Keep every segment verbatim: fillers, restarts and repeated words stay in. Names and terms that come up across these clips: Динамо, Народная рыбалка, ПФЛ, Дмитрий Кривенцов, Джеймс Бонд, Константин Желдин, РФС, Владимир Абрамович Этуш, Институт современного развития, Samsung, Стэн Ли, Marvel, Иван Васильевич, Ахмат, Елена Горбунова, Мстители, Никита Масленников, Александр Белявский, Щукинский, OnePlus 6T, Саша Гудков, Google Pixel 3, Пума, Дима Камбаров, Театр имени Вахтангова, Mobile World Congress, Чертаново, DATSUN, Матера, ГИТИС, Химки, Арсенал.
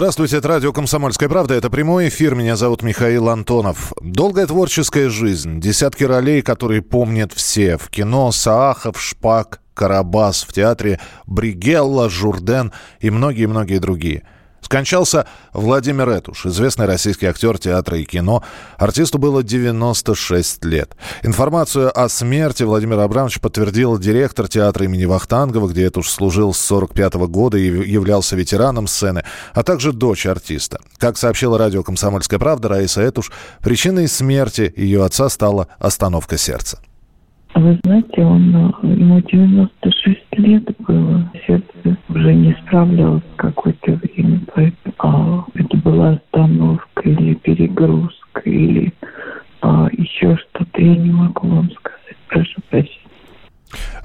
Здравствуйте, это радио «Комсомольская правда». Это прямой эфир. Меня зовут Михаил Антонов. Долгая творческая жизнь. Десятки ролей, которые помнят все. В кино Саахов, Шпак, Карабас, в театре Бригелла, Журден и многие-многие другие. Скончался Владимир Этуш, известный российский актер театра и кино. Артисту было девяносто шесть лет. Информацию о смерти Владимира Абрамовича подтвердил директор театра имени Вахтангова, где Этуш служил с сорок пятого года и являлся ветераном сцены, а также дочь артиста. Как сообщила радио «Комсомольская правда», Раиса Этуш, причиной смерти ее отца стала остановка сердца. Вы знаете, он, ему девяносто шесть лет было, сердце уже не справлялось какое-то время, поэтому а, это была остановка или перегрузка, или а, еще что-то, я не могу вам сказать, прошу прощения.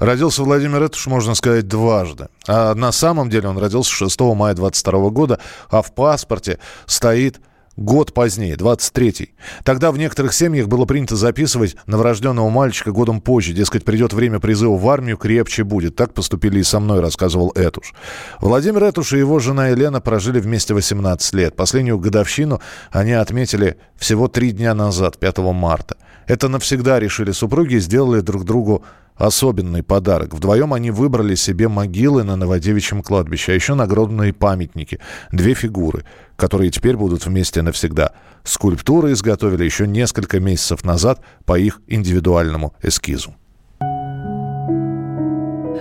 Родился Владимир Этуш, можно сказать, дважды. А на самом деле он родился шестого мая двадцать второго года, а в паспорте стоит... Год позднее, двадцать третий. Тогда в некоторых семьях было принято записывать новорожденного мальчика годом позже. Дескать, придет время призыва в армию, крепче будет. Так поступили и со мной, рассказывал Этуш. Владимир Этуш и его жена Елена прожили вместе восемнадцать лет. Последнюю годовщину они отметили всего три дня назад, пятого марта. Это навсегда решили супруги и сделали друг другу особенный подарок. Вдвоем они выбрали себе могилы на Новодевичьем кладбище, а еще нагородные памятники. Две фигуры, которые теперь будут вместе навсегда. Скульптуры изготовили еще несколько месяцев назад по их индивидуальному эскизу.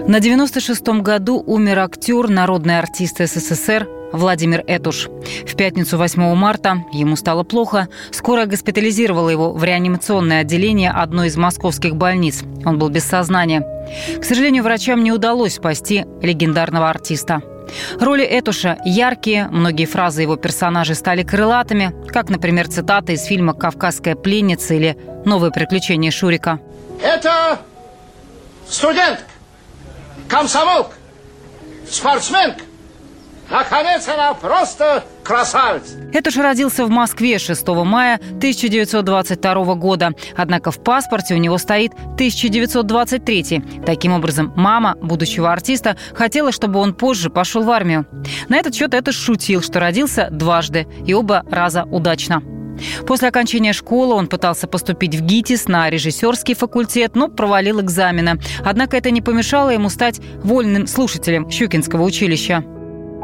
На девяносто шестом году умер актер, народный артист СССР Владимир Этуш. В пятницу восьмого марта ему стало плохо. Скорая госпитализировала его в реанимационное отделение одной из московских больниц. Он был без сознания. К сожалению, врачам не удалось спасти легендарного артиста. Роли Этуша яркие, многие фразы его персонажей стали крылатыми, как, например, цитаты из фильма «Кавказская пленница» или «Новые приключения Шурика». Это студентка, комсомолка, спортсменка. Наконец, она просто красавица. Этуш родился в Москве шестого мая тысяча девятьсот двадцать второго года. Однако в паспорте у него стоит тысяча девятьсот двадцать третий. Таким образом, мама будущего артиста хотела, чтобы он позже пошел в армию. На этот счет Этуш шутил, что родился дважды и оба раза удачно. После окончания школы он пытался поступить в ГИТИС на режиссерский факультет, но провалил экзамены. Однако это не помешало ему стать вольным слушателем Щукинского училища.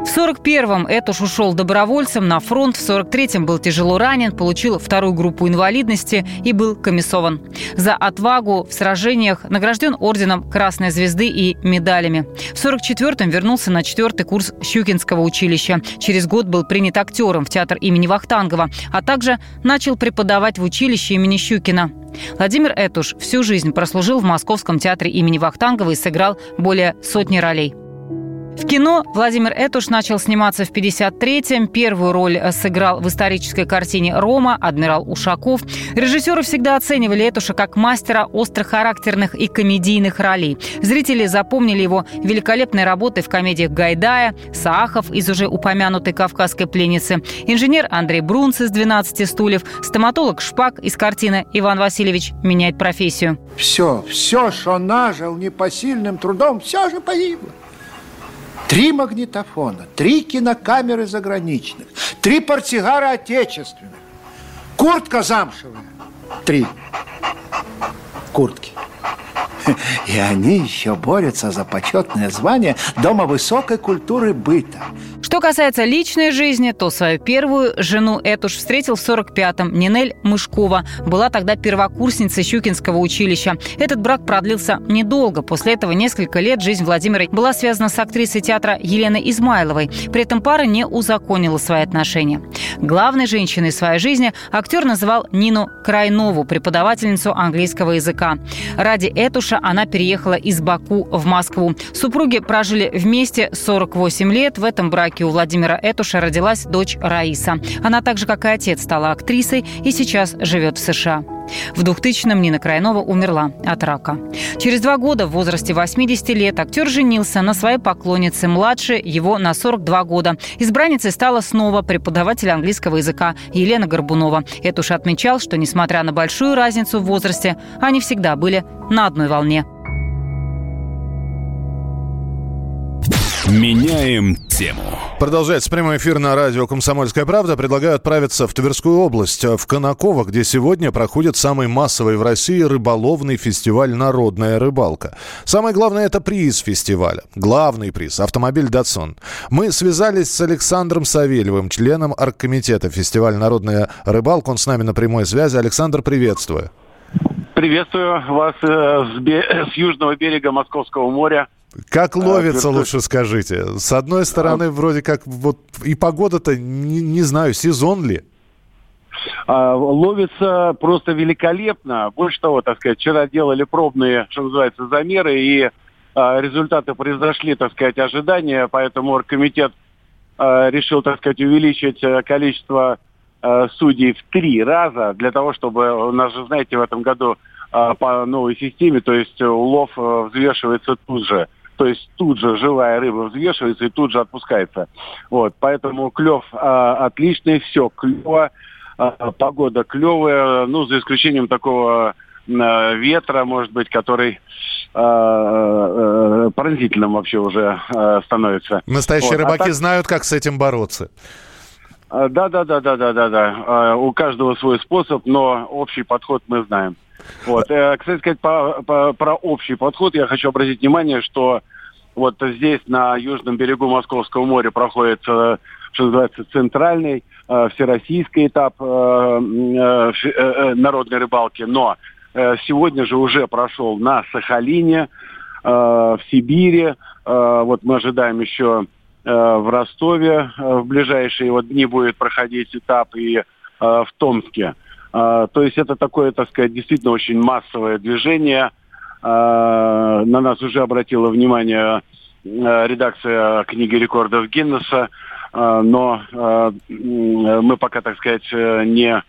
В сорок первом Этуш ушел добровольцем на фронт, в сорок третьем был тяжело ранен, получил вторую группу инвалидности и был комиссован. За отвагу в сражениях награжден орденом Красной Звезды и медалями. В сорок четвертом вернулся на четвертый курс Щукинского училища. Через год был принят актером в театр имени Вахтангова, а также начал преподавать в училище имени Щукина. Владимир Этуш всю жизнь прослужил в Московском театре имени Вахтангова и сыграл более сотни ролей. В кино Владимир Этуш начал сниматься в пятьдесят третьем. Первую роль сыграл в исторической картине «Рома» адмирал Ушаков. Режиссеры всегда оценивали Этуша как мастера острохарактерных и комедийных ролей. Зрители запомнили его великолепной работой в комедиях Гайдая, Саахов из уже упомянутой «Кавказской пленницы», инженер Андрей Брунц из «Двенадцати стульев», стоматолог Шпак из картины «Иван Васильевич меняет профессию». Все, все, что нажил непосильным трудом, все же погибло. Три магнитофона, три кинокамеры заграничных, три портсигара отечественных, куртка замшевая, три куртки. И они еще борются за почетное звание Дома высокой культуры быта. Что касается личной жизни, то свою первую жену Этуш встретил в сорок пятом. Нинель Мышкова была тогда первокурсницей Щукинского училища. Этот брак продлился недолго. После этого несколько лет жизнь Владимира была связана с актрисой театра Еленой Измайловой. При этом пара не узаконила свои отношения. Главной женщиной своей жизни актер называл Нину Крайнову, преподавательницу английского языка. Ради Этуша она переехала из Баку в Москву. Супруги прожили вместе сорок восемь лет. В этом браке у Владимира Этуша родилась дочь Раиса. Она так же, как и отец, стала актрисой и сейчас живет в США. В двухтысячном Нина Крайнова умерла от рака. Через два года в возрасте восьмидесяти лет актер женился на своей поклоннице, младше его на сорок два года. Избранницей стала снова преподаватель английского языка Елена Горбунова. Этуш отмечал, что, несмотря на большую разницу в возрасте, они всегда были на одной волне. Меняем тему. Продолжается прямой эфир на радио «Комсомольская правда». Предлагаю отправиться в Тверскую область, в Конаково, где сегодня проходит самый массовый в России рыболовный фестиваль «Народная рыбалка». Самое главное – это приз фестиваля. Главный приз – автомобиль «Датсон». Мы связались с Александром Савельевым, членом оргкомитета фестиваля «Народная рыбалка». Он с нами на прямой связи. Александр, приветствую. Приветствую вас с южного берега Московского моря. Как ловится, а, лучше скажите. С одной стороны, а, вроде как, вот и погода-то, не, не знаю, сезон ли? А, ловится просто великолепно. Больше того, так сказать, вчера делали пробные, что называется, замеры, и а, результаты превзошли, так сказать, ожидания. Поэтому оргкомитет а, решил, так сказать, увеличить количество а, судей в три раза, для того, чтобы, у нас же, знаете, в этом году а, по новой системе, то есть улов а, взвешивается тут же. То есть тут же живая рыба взвешивается и тут же отпускается. Вот, поэтому клев а, отличный, все клево, а, погода клевая, ну, за исключением такого а, ветра, может быть, который а, а, пронзительным вообще уже а, становится. Настоящие вот. рыбаки а так... знают, как с этим бороться. А, да, да, да, да, да, да, да. А, у каждого свой способ, но общий подход мы знаем. Вот. Кстати сказать, по, по, про общий подход я хочу обратить внимание, что вот здесь, на южном берегу Московского моря, проходит, что называется, центральный, всероссийский этап народной рыбалки. Но сегодня же уже прошел на Сахалине, в Сибири. Вот мы ожидаем еще в Ростове в ближайшие вот дни будет проходить этап и в Томске. Uh, то есть это такое, так сказать, действительно очень массовое движение. Uh, на нас уже обратила внимание uh, редакция книги рекордов Гиннесса, uh, но uh, мы пока, так сказать, не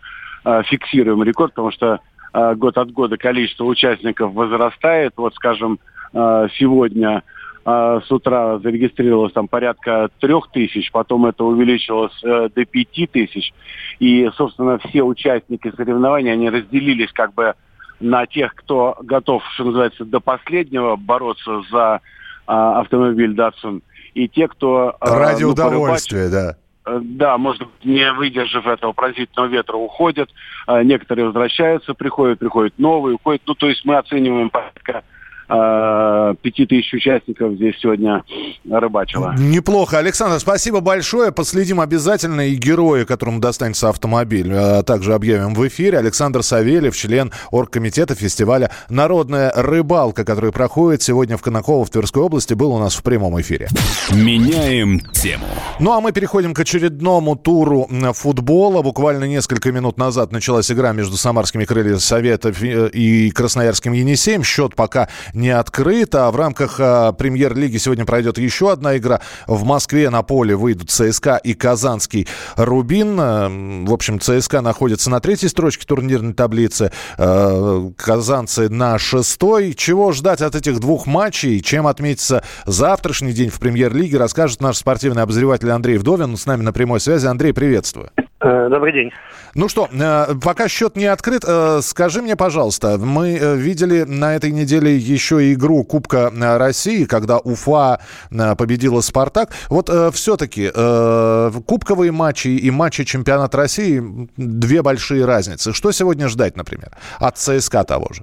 uh, фиксируем рекорд, потому что uh, год от года количество участников возрастает. Вот, скажем, uh, сегодня uh, с утра зарегистрировалось там порядка трех тысяч, потом это увеличилось uh, до пяти тысяч. И, собственно, все участники соревнований, они разделились как бы на тех, кто готов, что называется, до последнего бороться за а, автомобиль «Датсон», и те, кто... Ради а, ну, удовольствия, порыбачит, да. Да, может, не выдержав этого пронзительного ветра, уходят. А, некоторые возвращаются, приходят, приходят новые, уходят. Ну, то есть мы оцениваем порядка... пяти тысяч участников здесь сегодня рыбачило. Неплохо. Александр, спасибо большое. Последим обязательно, и героя, которому достанется автомобиль, также объявим в эфире. Александр Савельев, член оргкомитета фестиваля «Народная рыбалка», который проходит сегодня в Конаково, в Тверской области, был у нас в прямом эфире. Меняем тему. Ну а мы переходим к очередному туру футбола. Буквально несколько минут назад началась игра между Самарскими крыльями Совета и Красноярским Енисеем. Счет пока не открыт, а в рамках а, премьер-лиги сегодня пройдет еще одна игра. В Москве на поле выйдут ЦСКА и Казанский Рубин. В общем, ЦСКА находится на третьей строчке турнирной таблицы, а, казанцы на шестой. Чего ждать от этих двух матчей? Чем отметится завтрашний день в премьер-лиге, расскажет наш спортивный обозреватель Андрей Вдовин. Он с нами на прямой связи. Андрей, приветствую. Добрый день. Ну что, пока счет не открыт, скажи мне, пожалуйста, мы видели на этой неделе еще игру Кубка России, когда Уфа победила «Спартак». Вот все-таки кубковые матчи и матчи чемпионата России – две большие разницы. Что сегодня ждать, например, от ЦСКА того же?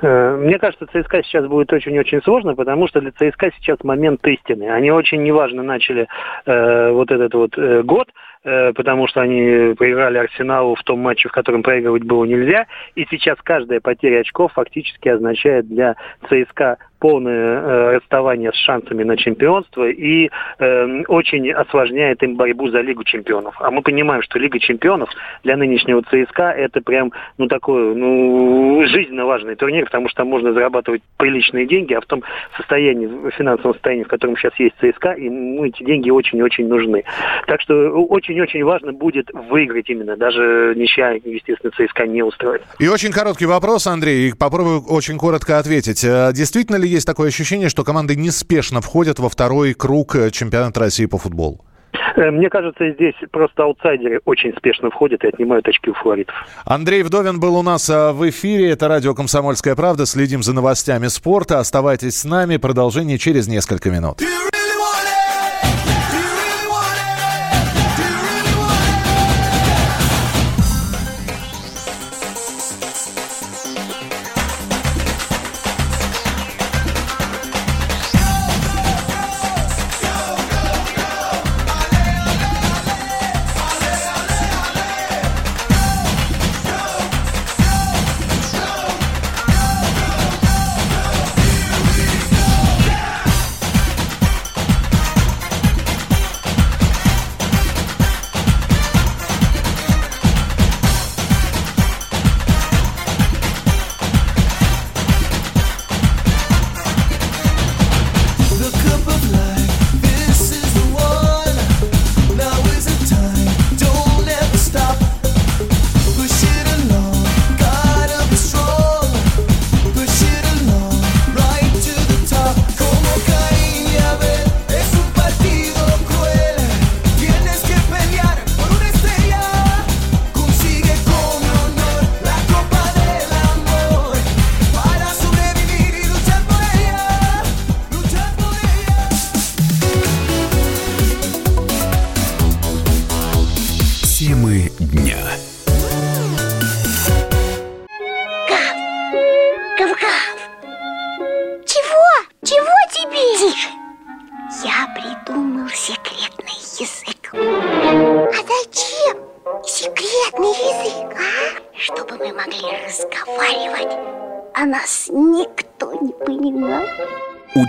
Мне кажется, ЦСКА сейчас будет очень-очень сложно, потому что для ЦСКА сейчас момент истины. Они очень неважно начали э, вот этот вот э, год, э, потому что они проиграли «Арсеналу» в том матче, в котором проигрывать было нельзя. И сейчас каждая потеря очков фактически означает для ЦСКА полное э, расставание с шансами на чемпионство и э, очень осложняет им борьбу за Лигу чемпионов. А мы понимаем, что Лига чемпионов для нынешнего ЦСКА это прям, ну, такой, ну, жизненно важный турнир, потому что там можно зарабатывать приличные деньги, а в том состоянии, в финансовом состоянии, в котором сейчас есть ЦСКА, ему эти деньги очень-очень нужны. Так что очень-очень важно будет выиграть именно, даже ничья, естественно, ЦСКА не устроит. И очень короткий вопрос, Андрей, попробую очень коротко ответить. Действительно ли есть такое ощущение, что команды неспешно входят во второй круг чемпионата России по футболу? Мне кажется, здесь просто аутсайдеры очень спешно входят и отнимают очки у фаворитов. Андрей Вдовин был у нас в эфире. Это радио «Комсомольская правда». Следим за новостями спорта. Оставайтесь с нами. Продолжение через несколько минут. чтобы мы могли разговаривать, а нас никто не понимал.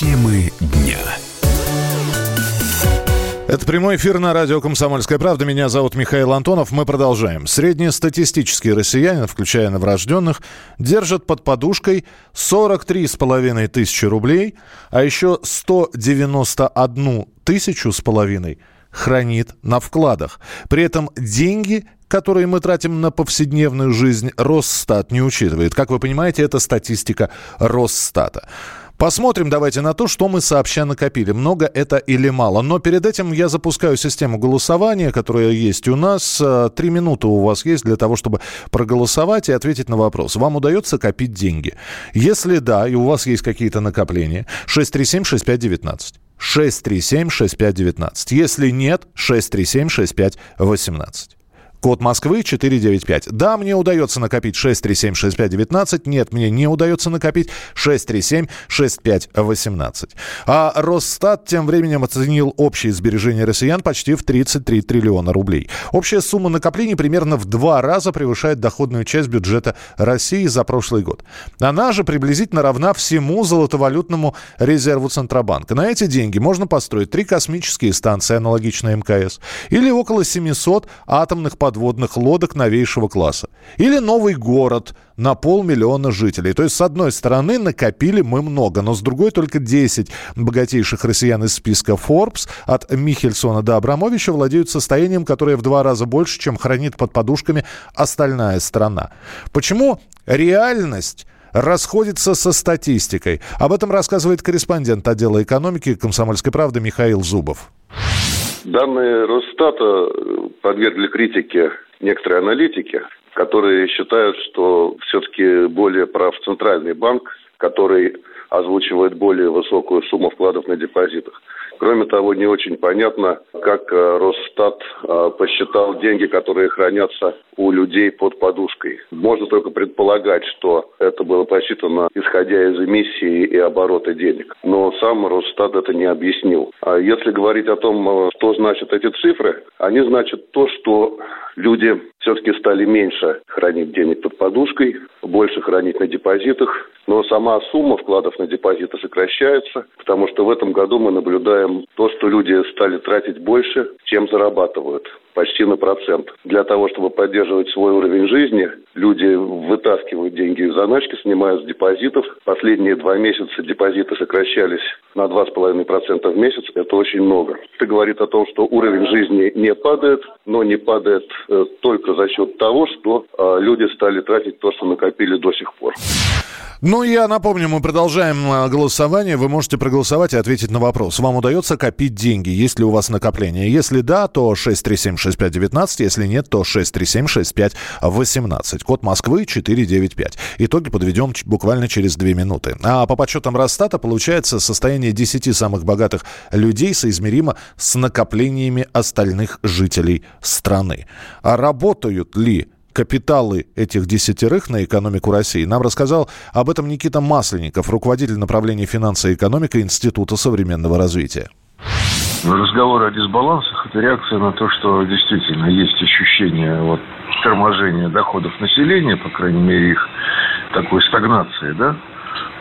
Темы дня. Это прямой эфир на радио «Комсомольская правда». Меня зовут Михаил Антонов. Мы продолжаем. Среднестатистический россиянин, включая новорожденных, держит под подушкой сорок три с половиной тысячи рублей, а еще сто девяносто одну тысячу с половиной хранит на вкладах. При этом деньги, которые мы тратим на повседневную жизнь, Росстат не учитывает. Как вы понимаете, это статистика Росстата. Посмотрим давайте на то, что мы сообща накопили. Много это или мало. Но перед этим я запускаю систему голосования, которая есть у нас. Три минуты у вас есть для того, чтобы проголосовать и ответить на вопрос. Вам удается копить деньги? Если да, и у вас есть какие-то накопления, шесть три семь шесть пять один девять. шесть три семь шесть пять один девять. Если нет, шесть три семь шесть пять один восемь. Код Москвы четыре девять пять. Да, мне удается накопить шесть три семь шесть пять один девять. Нет, мне не удается накопить шесть три семь шесть пять один восемь. А Росстат тем временем оценил общие сбережения россиян почти в тридцать три триллиона рублей. Общая сумма накоплений примерно в два раза превышает доходную часть бюджета России за прошлый год. Она же приблизительно равна всему золотовалютному резерву Центробанка. На эти деньги можно построить три космические станции, аналогичные МКС, или около семьсот атомных подписчиков, подводных лодок новейшего класса. Или новый город на полмиллиона жителей. То есть, с одной стороны, накопили мы много, но с другой только десять богатейших россиян из списка Forbes от Михельсона до Абрамовича владеют состоянием, которое в два раза больше, чем хранит под подушками остальная страна. Почему реальность расходится со статистикой? Об этом рассказывает корреспондент отдела экономики «Комсомольской правды» Михаил Зубов. Данные Росстата подвергли критике некоторые аналитики, которые считают, что все-таки более прав Центральный банк, который озвучивает более высокую сумму вкладов на депозитах. Кроме того, не очень понятно, как Росстат посчитал деньги, которые хранятся у людей под подушкой. Можно только предполагать, что это было посчитано, исходя из эмиссии и оборота денег. Но сам Росстат это не объяснил. А если говорить о том, что значат эти цифры, они значат то, что люди все-таки стали меньше хранить денег под подушкой, больше хранить на депозитах. Но сама сумма вкладов на депозиты сокращается, потому что в этом году мы наблюдаем то, что люди стали тратить больше, чем зарабатывают, почти на процент. Для того, чтобы поддерживать свой уровень жизни, люди вытаскивают деньги из заначки, снимают с депозитов. Последние два месяца депозиты сокращались на два с половиной процента в месяц. Это очень много. Это говорит о том, что уровень жизни не падает, но не падает э, только за счет того, что э, люди стали тратить то, что накопили до сих пор. Ну, я напомню, мы продолжаем голосование. Вы можете проголосовать и ответить на вопрос. Вам удается копить деньги? Есть ли у вас накопление? Если да, то шесть три семь шесть пять один девять. Если нет, то шесть три семь шесть пять один восемь. Код Москвы четыре девять пять. Итоги подведем буквально через две минуты. А по подсчетам Росстата, получается, состояние десяти самых богатых людей соизмеримо с накоплениями остальных жителей страны. А работают ли капиталы этих десятерых на экономику России? Нам рассказал об этом Никита Масленников, руководитель направления финансы и экономика Института современного развития. Разговоры о дисбалансах – это реакция на то, что действительно есть ощущение вот, торможения доходов населения, по крайней мере, их такой стагнации, да?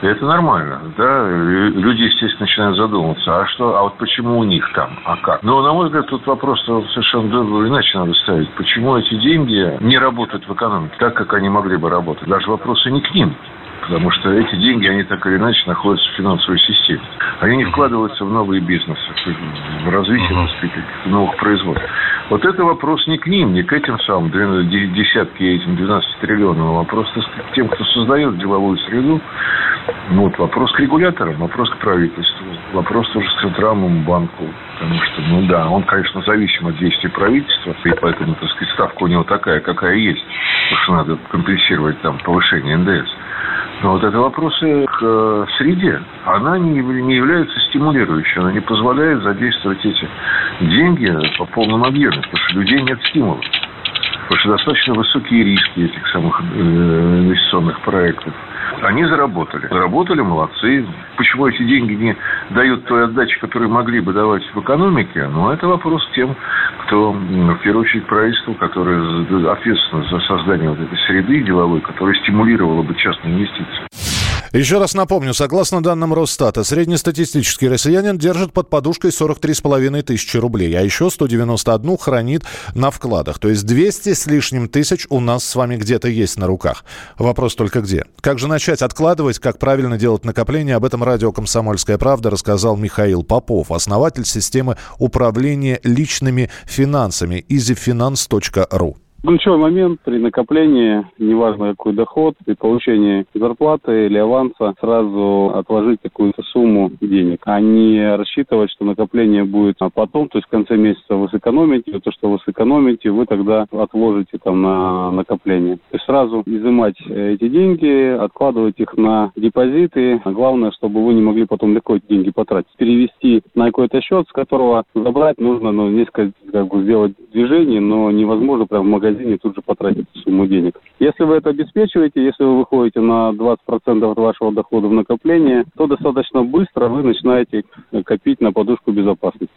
И это нормально, да? Люди, естественно, начинают задумываться, а что, а вот почему у них там, а как? Но, на мой взгляд, тут вопрос совершенно иначе надо ставить. Почему эти деньги не работают в экономике так, как они могли бы работать? Даже вопросы не к ним. Потому что эти деньги, они так или иначе находятся в финансовой системе. Они не вкладываются в новые бизнесы, в развитие, так сказать, новых производств. Вот это вопрос не к ним, не к этим самым десятки, этим двенадцати триллионам, а вопрос к тем, кто создает деловую среду. Вот вопрос к регуляторам, вопрос к правительству, вопрос тоже к Центральному банку. Потому что, ну да, он, конечно, зависим от действий правительства, и поэтому, так сказать, ставка у него такая, какая есть. Потому что надо компенсировать там повышение эн дэ эс. Но вот это вопросы к среде. Она не является стимулирующей, она не позволяет задействовать эти деньги по полным объемам, потому что людей нет стимулов. Потому что достаточно высокие риски этих самых э, инвестиционных проектов. Они заработали. Заработали, молодцы. Почему эти деньги не дают той отдачи, которую могли бы давать в экономике? Ну, это вопрос тем, кто, в первую очередь, правительству, которое ответственно за создание вот этой среды деловой, которая стимулировала бы частные инвестиции. Еще раз напомню, согласно данным Росстата, среднестатистический россиянин держит под подушкой сорок три с половиной тысячи рублей, а еще сто девяносто одну хранит на вкладах. То есть двести с лишним тысяч у нас с вами где-то есть на руках. Вопрос только где. Как же начать откладывать, как правильно делать накопления? Об этом радио «Комсомольская правда» рассказал Михаил Попов, основатель системы управления личными финансами изи финанс точка ру. Ключевой момент при накоплении, неважно какой доход, при получении зарплаты или аванса, сразу отложить какую-то сумму денег, а не рассчитывать, что накопление будет потом, то есть в конце месяца вы сэкономите, то, что вы сэкономите, вы тогда отложите там на накопление. То есть сразу изымать эти деньги, откладывать их на депозиты, главное, чтобы вы не могли потом легко эти деньги потратить. Перевести на какой-то счет, с которого забрать нужно, ну, несколько, как бы, сделать движений, но невозможно прям в магазин и тут же потратить сумму денег. Если вы это обеспечиваете, если вы выходите на двадцать процентов от вашего дохода в накопление, то достаточно быстро вы начинаете копить на подушку безопасности.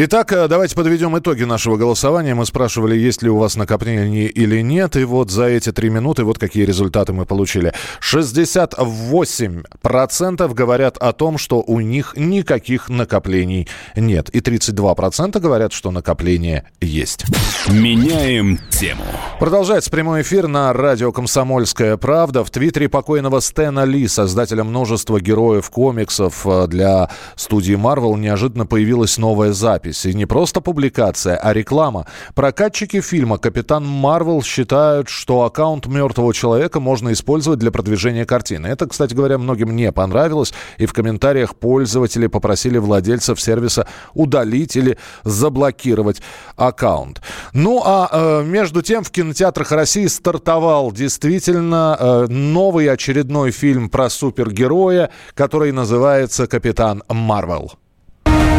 Итак, давайте подведем итоги нашего голосования. Мы спрашивали, есть ли у вас накопление или нет. И вот за эти три минуты вот какие результаты мы получили. шестьдесят восемь процентов говорят о том, что у них никаких накоплений нет. И тридцать два процента говорят, что накопление есть. Меняем тему. Продолжается прямой эфир на радио «Комсомольская правда». В твиттере покойного Стэна Ли, создателя множества героев комиксов для студии Marvel, неожиданно появилась новая запись. И не просто публикация, а реклама. Прокатчики фильма «Капитан Марвел» считают, что аккаунт мертвого человека можно использовать для продвижения картины. Это, кстати говоря, многим не понравилось. И в комментариях пользователи попросили владельцев сервиса удалить или заблокировать аккаунт. Ну а э, между тем в кинотеатрах России стартовал действительно э, новый очередной фильм про супергероя, который называется «Капитан Марвел».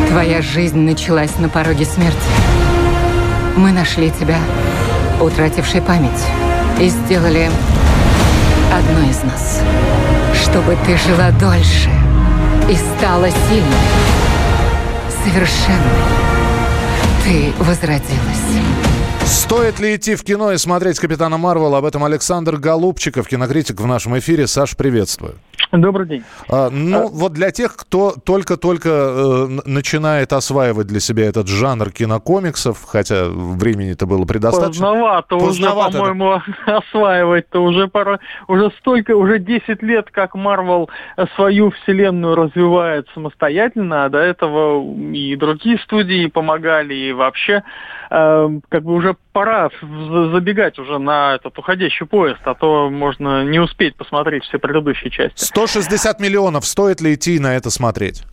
Твоя жизнь началась на пороге смерти. Мы нашли тебя, утратившей память, и сделали одной из нас, чтобы ты жила дольше и стала сильной, совершенной. Ты возродилась. Стоит ли идти в кино и смотреть «Капитана Марвел»? Об этом Александр Голубчиков, кинокритик в нашем эфире. Саш, приветствую. Добрый день. А, ну, а... вот для тех, кто только-только э, начинает осваивать для себя этот жанр кинокомиксов, хотя времени-то было предостаточно. Поздновато, Поздновато уже, по-моему, да. осваивать-то. Уже пора, уже столько, уже десять лет, как Marvel свою вселенную развивает самостоятельно, а до этого и другие студии помогали, и вообще, э, как бы уже пора забегать уже на этот уходящий поезд, а то можно не успеть посмотреть все предыдущие части. сто шестьдесят миллионов. Стоит ли идти на это смотреть?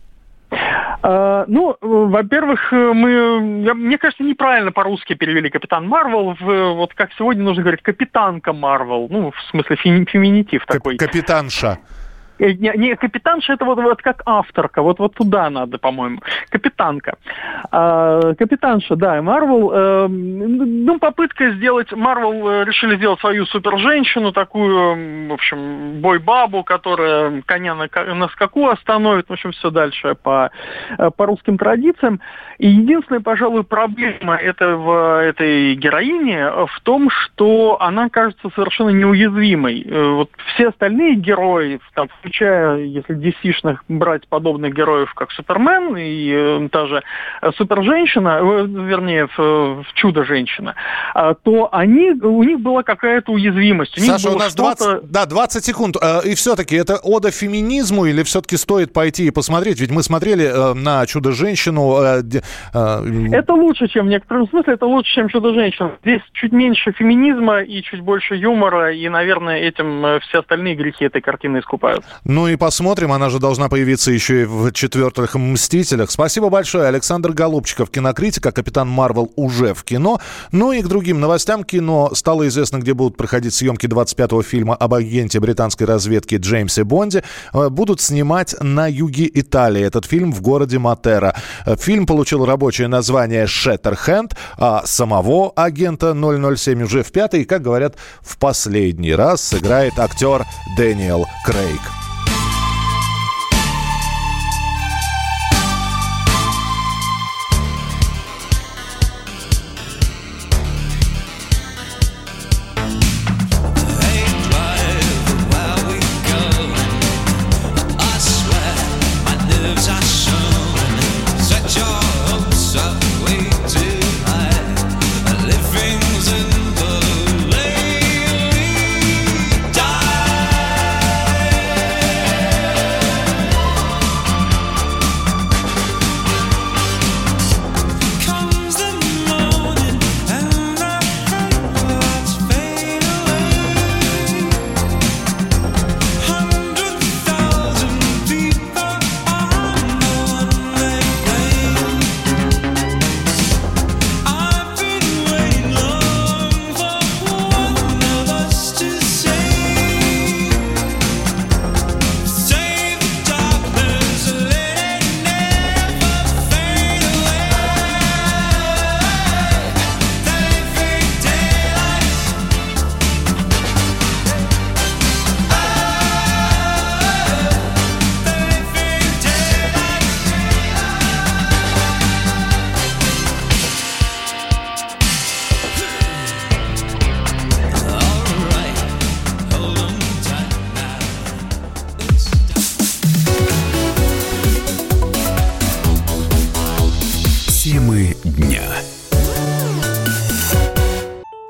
А, ну, во-первых, мы, я, мне кажется, неправильно по-русски перевели «Капитан Марвел». В, вот как сегодня нужно говорить «Капитанка Марвел». Ну, в смысле фем, феминитив К- такой. Капитанша. Не, не капитанша, это вот, вот как авторка, вот, вот туда надо, по-моему. Капитанка. А, капитанша, да, и Марвел. Э, ну, попытка сделать... Марвел решили сделать свою супер-женщину, такую, в общем, бой-бабу, которая коня на, на скаку остановит, в общем, все дальше по, по русским традициям. И единственная, пожалуй, проблема этого, этой героини в том, что она кажется совершенно неуязвимой. Вот все остальные герои, там, включая, если ди си-шных брать подобных героев, как Супермен и э, та же Суперженщина, вернее, в, в Чудо-женщина, э, то они, у них была какая-то уязвимость. У них Саша, было у нас что-то... двадцать, да, двадцать секунд. Э, и все-таки это ода феминизму или все-таки стоит пойти и посмотреть? Ведь мы смотрели э, на Чудо-женщину. Э, э... Это лучше, чем в некотором смысле, это лучше, чем Чудо-женщина. Здесь чуть меньше феминизма и чуть больше юмора, и, наверное, этим все остальные грехи этой картины искупаются. Ну и посмотрим, она же должна появиться еще и в четвертых «Мстителях». Спасибо большое, Александр Голубчиков, кинокритик, а «Капитан Марвел» уже в кино. Ну и к другим новостям кино. Стало известно, где будут проходить съемки двадцать пятого фильма об агенте британской разведки Джеймсе Бонде. Будут снимать на юге Италии этот фильм в городе Матера. Фильм получил рабочее название «Шеттерхенд», а самого агента ноль ноль семь уже в пятый, как говорят, в последний раз сыграет актер Дэниел Крейг.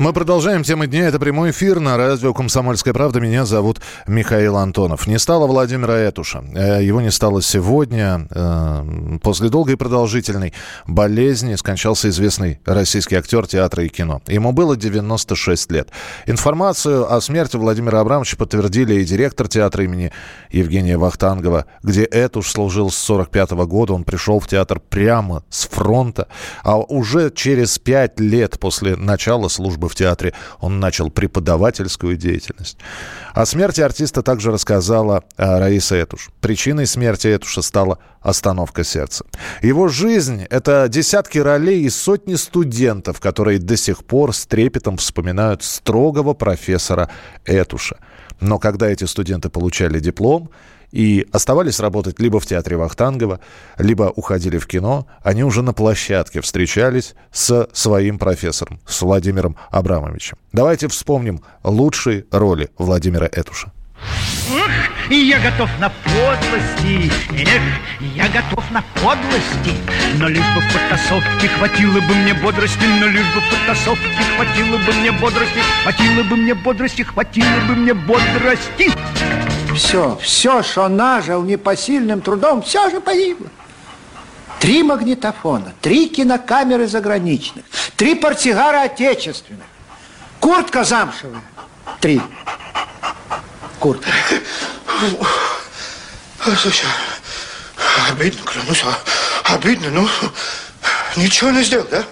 Мы продолжаем темы дня. Это прямой эфир на радио «Комсомольская правда». Меня зовут Михаил Антонов. Не стало Владимира Этуша. Его не стало сегодня. После долгой и продолжительной болезни скончался известный российский актер театра и кино. Ему было девяносто шесть лет. Информацию о смерти Владимира Абрамовича подтвердили и директор театра имени Евгения Вахтангова, где Этуш служил с сорок пятого года. Он пришел в театр прямо с фронта. А уже через пять лет после начала службы в театре он начал преподавательскую деятельность. О смерти артиста также рассказала Раиса Этуш. Причиной смерти Этуша стала остановка сердца. Его жизнь – это десятки ролей и сотни студентов, которые до сих пор с трепетом вспоминают строгого профессора Этуша. Но когда эти студенты получали диплом и оставались работать либо в театре Вахтангова, либо уходили в кино, они уже на площадке встречались со своим профессором, с Владимиром Абрамовичем. Давайте вспомним лучшие роли Владимира Этуша. Эх, я готов на подлости, эх, я готов на подлости, но лишь бы потасовки хватило бы мне бодрости, но лишь бы потасовки хватило бы мне бодрости, хватило бы мне бодрости, хватило бы мне бодрости. Все, все, что нажил непосильным трудом, все же погибло. Три магнитофона, три кинокамеры заграничных, три портсигара отечественных, куртка замшевая, три куртки. Слушай, обидно, клянусь, обидно, ну, ничего не сделал, да?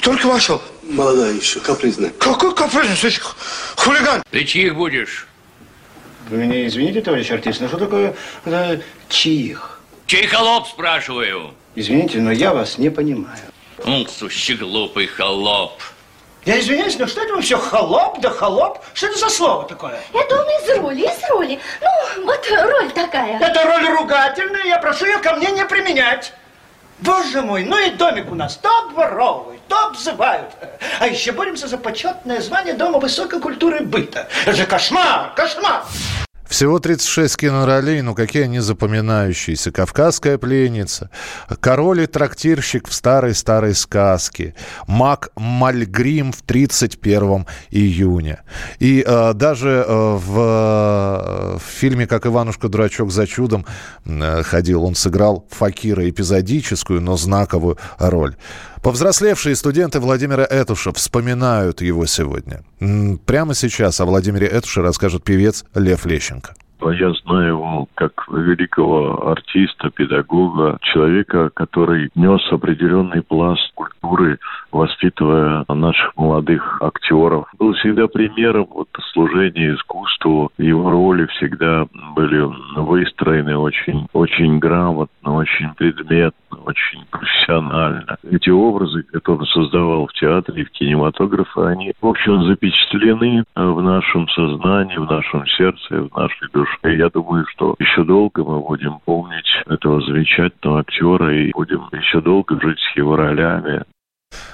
Только вошел. Молодая еще, капризная. Какой капризный, слушай, хулиган. Ты чьих будешь? Вы меня извините, товарищ артист, но что такое да, чьих? Чей холоп, спрашиваю? Извините, но я вас не понимаю. Ум, сущий глупый холоп. Я извиняюсь, но что это вы все холоп да холоп? Что это за слово такое? Это он из роли, из роли. Ну, вот роль такая. Это роль ругательная, я прошу ее ко мне не применять. Боже мой, ну и домик у нас то обворовывают, то обзывают. А еще боремся за почетное звание Дома высокой культуры быта. Это же кошмар, кошмар! Всего тридцать шесть киноролей, ну какие они запоминающиеся. «Кавказская пленница», «Король и трактирщик в старой-старой сказке», «Мак Мальгрим в тридцать первом июня». И э, даже э, в, э, в фильме «Как Иванушка дурачок за чудом» э, ходил, он сыграл факира, эпизодическую, но знаковую роль. Повзрослевшие студенты Владимира Этуша вспоминают его сегодня. Прямо сейчас о Владимире Этуше расскажет певец Лев Лещенко. Я знаю его как великого артиста, педагога, человека, который нес определенный пласт культуры, воспитывая наших молодых актеров. Был всегда примером вот, служения искусству. Его роли всегда были выстроены очень, очень грамотно, очень предметно, очень профессионально. Эти образы, которые он создавал в театре и в кинематографе, они, в общем, запечатлены в нашем сознании, в нашем сердце, в нашей душе. И я думаю, что еще долго мы будем помнить этого замечательного актера и будем еще долго жить с его ролями.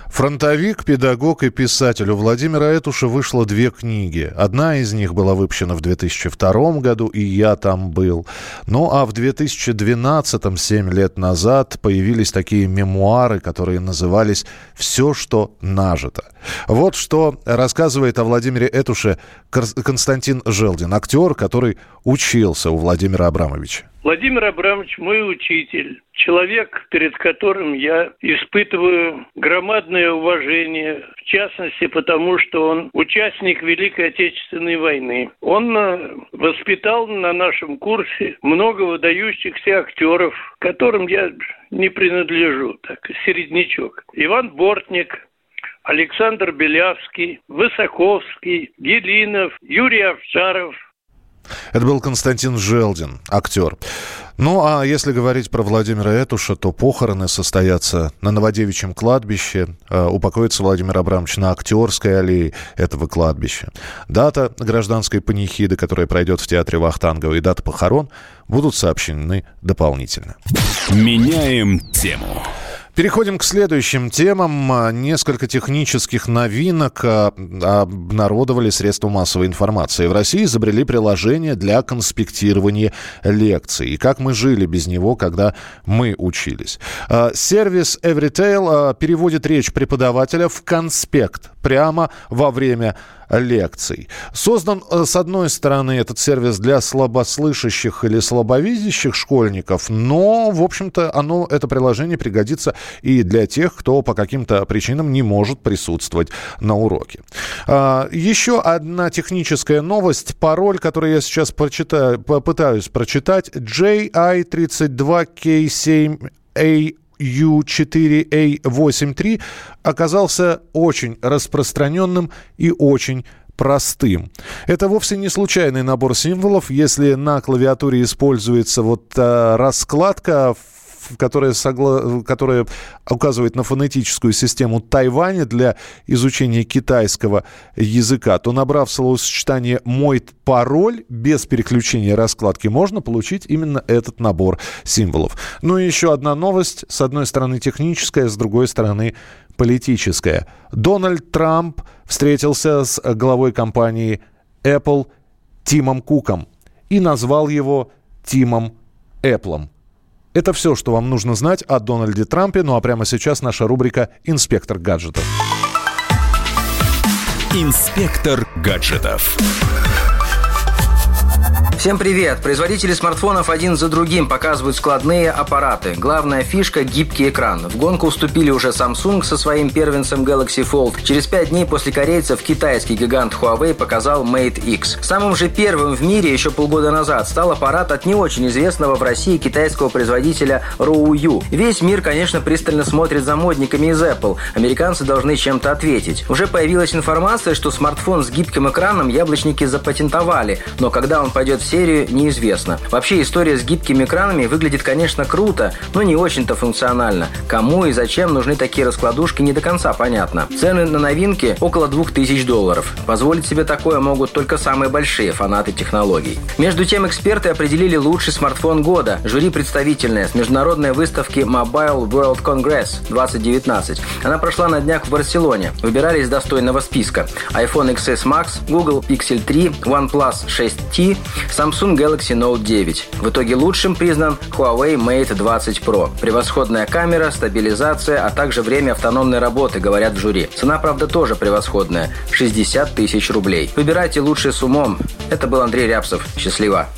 Фронтовик, педагог и писатель. У Владимира Этуша вышло две книги. Одна из них была выпущена в две тысячи втором году, и я там был. Ну а в две тысячи двенадцатом, семь лет назад, появились такие мемуары, которые назывались «Все, что нажито». Вот что рассказывает о Владимире Этуше Константин Желдин, актер, который учился у Владимира Абрамовича. Владимир Абрамович – мой учитель, человек, перед которым я испытываю громадное уважение, в частности, потому что он участник Великой Отечественной войны. Он воспитал на нашем курсе много выдающихся актеров, которым я не принадлежу, так, середнячок. Иван Бортник, Александр Белявский, Высоковский, Гелинов, Юрий Овчаров. Это был Константин Желдин, актер. Ну, а если говорить про Владимира Этуша, то похороны состоятся на Новодевичьем кладбище. Упокоится Владимир Абрамович на Актерской аллее этого кладбища. Дата гражданской панихиды, которая пройдет в театре Вахтангова, и дата похорон будут сообщены дополнительно. Меняем тему. Переходим к следующим темам. Несколько технических новинок обнародовали средства массовой информации. В России изобрели приложение для конспектирования лекций. И как мы жили без него, когда мы учились. Сервис Everytail переводит речь преподавателя в конспект прямо во время лекций. Создан, с одной стороны, этот сервис для слабослышащих или слабовидящих школьников, но, в общем-то, оно, это приложение пригодится и для тех, кто по каким-то причинам не может присутствовать на уроке. А, еще одна техническая новость. Пароль, который я сейчас прочитаю, попытаюсь прочитать, джей ай тридцать два кей семь эй. ю четыре эй восемьдесят три оказался очень распространенным и очень простым. Это вовсе не случайный набор символов. Если на клавиатуре используется вот а, раскладка, которая, согла... которая указывает на фонетическую систему Тайваня для изучения китайского языка, то, набрав словосочетание «мой пароль» без переключения раскладки, можно получить именно этот набор символов. Ну и еще одна новость. С одной стороны техническая, с другой стороны политическая. Дональд Трамп встретился с главой компании Apple Тимом Куком и назвал его Тимом Эпплом. Это все, что вам нужно знать о Дональде Трампе. Ну а прямо сейчас наша рубрика «Инспектор гаджетов». Инспектор гаджетов. Всем привет! Производители смартфонов один за другим показывают складные аппараты. Главная фишка – гибкий экран. В гонку уступили уже Samsung со своим первенцем Galaxy Fold. Через пять дней после корейцев китайский гигант Huawei показал Mate X. Самым же первым в мире еще полгода назад стал аппарат от не очень известного в России китайского производителя Ruoyu. Весь мир, конечно, пристально смотрит за модниками из Apple. Американцы должны чем-то ответить. Уже появилась информация, что смартфон с гибким экраном яблочники запатентовали, но когда он пойдет в серию, неизвестно. Вообще история с гибкими кранами выглядит, конечно, круто, но не очень-то функционально. Кому и зачем нужны такие раскладушки, не до конца понятно. Цены на новинки около двух тысяч долларов. Позволить себе такое могут только самые большие фанаты технологий. Между тем, эксперты определили лучший смартфон года. Жюри представительное с международной выставки Mobile World Congress двадцать девятнадцать. Она прошла на днях в Барселоне. Выбирали из достойного списка: iPhone икс эс Max, Google Pixel три, OnePlus шесть ти, Samsung Galaxy Note девять. В итоге лучшим признан Huawei Mate двадцать Pro. Превосходная камера, стабилизация, а также время автономной работы, говорят в жюри. Цена, правда, тоже превосходная – шестьдесят тысяч рублей. Выбирайте лучше с умом. Это был Андрей Рябцев. Счастливо.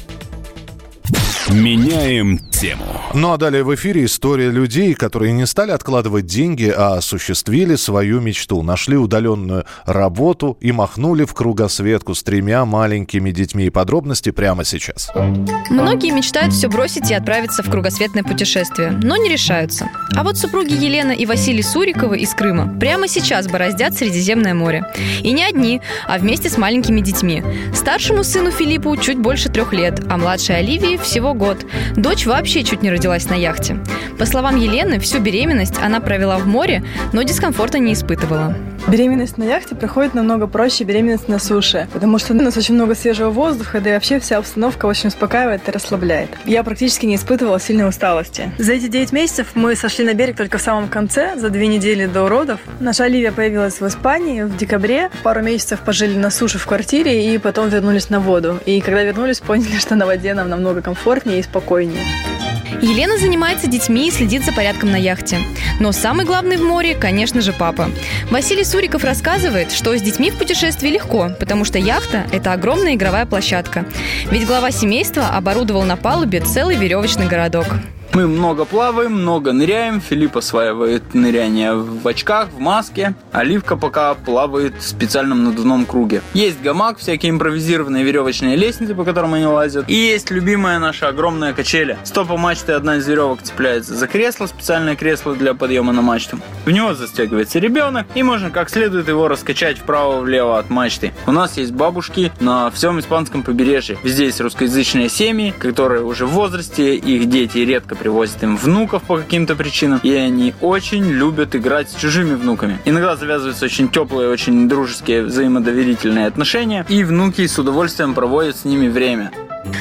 Меняем тему. Ну а далее в эфире история людей, которые не стали откладывать деньги, а осуществили свою мечту. Нашли удаленную работу и махнули в кругосветку с тремя маленькими детьми. Подробности прямо сейчас. Многие мечтают все бросить и отправиться в кругосветное путешествие, но не решаются. А вот супруги Елена и Василий Суриковы из Крыма прямо сейчас бороздят Средиземное море. И не одни, а вместе с маленькими детьми. Старшему сыну Филиппу чуть больше трех лет, а младшей Оливии всего год. Дочь вообще чуть не родилась на яхте. По словам Елены, всю беременность она провела в море, но дискомфорта не испытывала. Беременность на яхте проходит намного проще беременность на суше, потому что у нас очень много свежего воздуха, да и вообще вся обстановка очень успокаивает и расслабляет. Я практически не испытывала сильной усталости. За эти девять месяцев мы сошли на берег только в самом конце, за две недели до родов. Наша Оливия появилась в Испании в декабре. Пару месяцев пожили на суше в квартире и потом вернулись на воду. И когда вернулись, поняли, что на воде нам намного комфортнее и спокойнее. Елена занимается детьми и следит за порядком на яхте. Но самый главный в море, конечно же, папа. Василий Суриков рассказывает, что с детьми в путешествии легко, потому что яхта – это огромная игровая площадка. Ведь глава семейства оборудовал на палубе целый веревочный городок. Мы много плаваем, много ныряем. Филипп осваивает ныряние в очках, в маске. Оливка пока плавает в специальном надувном круге. Есть гамак, всякие импровизированные веревочные лестницы, по которым они лазят. И есть любимая наша огромная качеля. С топа мачты одна из веревок цепляется за кресло, специальное кресло для подъема на мачту. В него застегивается ребенок, и можно как следует его раскачать вправо-влево от мачты. У нас есть бабушки на всем испанском побережье. Везде есть русскоязычные семьи, которые уже в возрасте, их дети редко привозят им внуков по каким-то причинам, и они очень любят играть с чужими внуками. Иногда завязываются очень теплые, очень дружеские, взаимодоверительные отношения, и внуки с удовольствием проводят с ними время.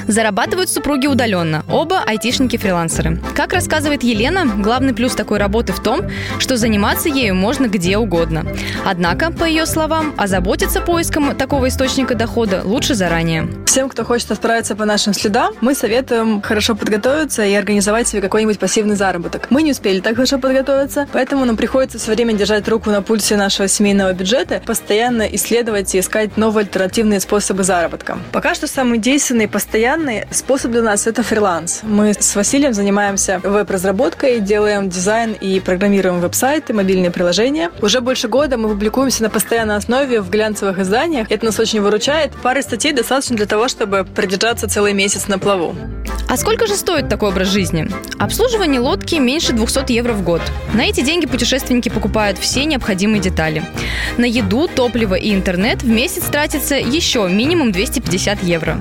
Зарабатывают супруги удаленно, оба айтишники-фрилансеры. Как рассказывает Елена, главный плюс такой работы в том, что заниматься ею можно где угодно. Однако, по ее словам, озаботиться поиском такого источника дохода лучше заранее. Всем, кто хочет отправиться по нашим следам, мы советуем хорошо подготовиться и организовать себе какой-нибудь пассивный заработок. Мы не успели так хорошо подготовиться, поэтому нам приходится все время держать руку на пульсе нашего семейного бюджета, постоянно исследовать и искать новые альтернативные способы заработка. Пока что самый действенный постоянный Постоянный способ для нас – это фриланс. Мы с Василием занимаемся веб-разработкой, делаем дизайн и программируем веб-сайты, мобильные приложения. Уже больше года мы публикуемся на постоянной основе в глянцевых изданиях. Это нас очень выручает. Пары статей достаточно для того, чтобы продержаться целый месяц на плаву. А сколько же стоит такой образ жизни? Обслуживание лодки меньше двести евро в год. На эти деньги путешественники покупают все необходимые детали. На еду, топливо и интернет в месяц тратится еще минимум двести пятьдесят евро.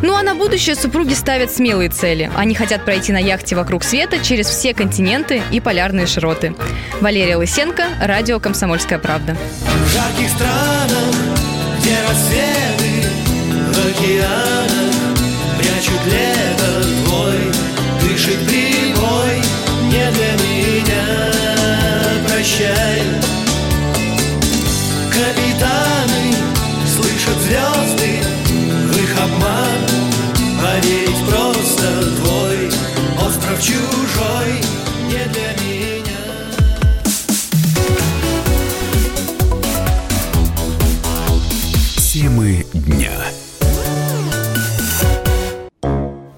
Ну а на будущее супруги ставят смелые цели. Они хотят пройти на яхте вокруг света через все континенты и полярные широты. Валерия Лысенко, радио «Комсомольская правда». В жарких странах, где рассветы, в океанах прячут лето твой, дышит прибой, не для меня, прощай. Капитаны слышат звезды, в их обман. Поверить просто твой остров чужой не для меня. Темы дня.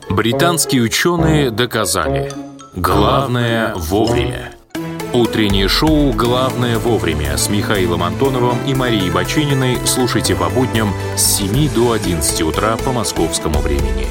Британские ученые доказали: главное вовремя. Утреннее шоу «Главное вовремя» с Михаилом Антоновым и Марией Бачининой слушайте по будням с семи до одиннадцати утра по московскому времени.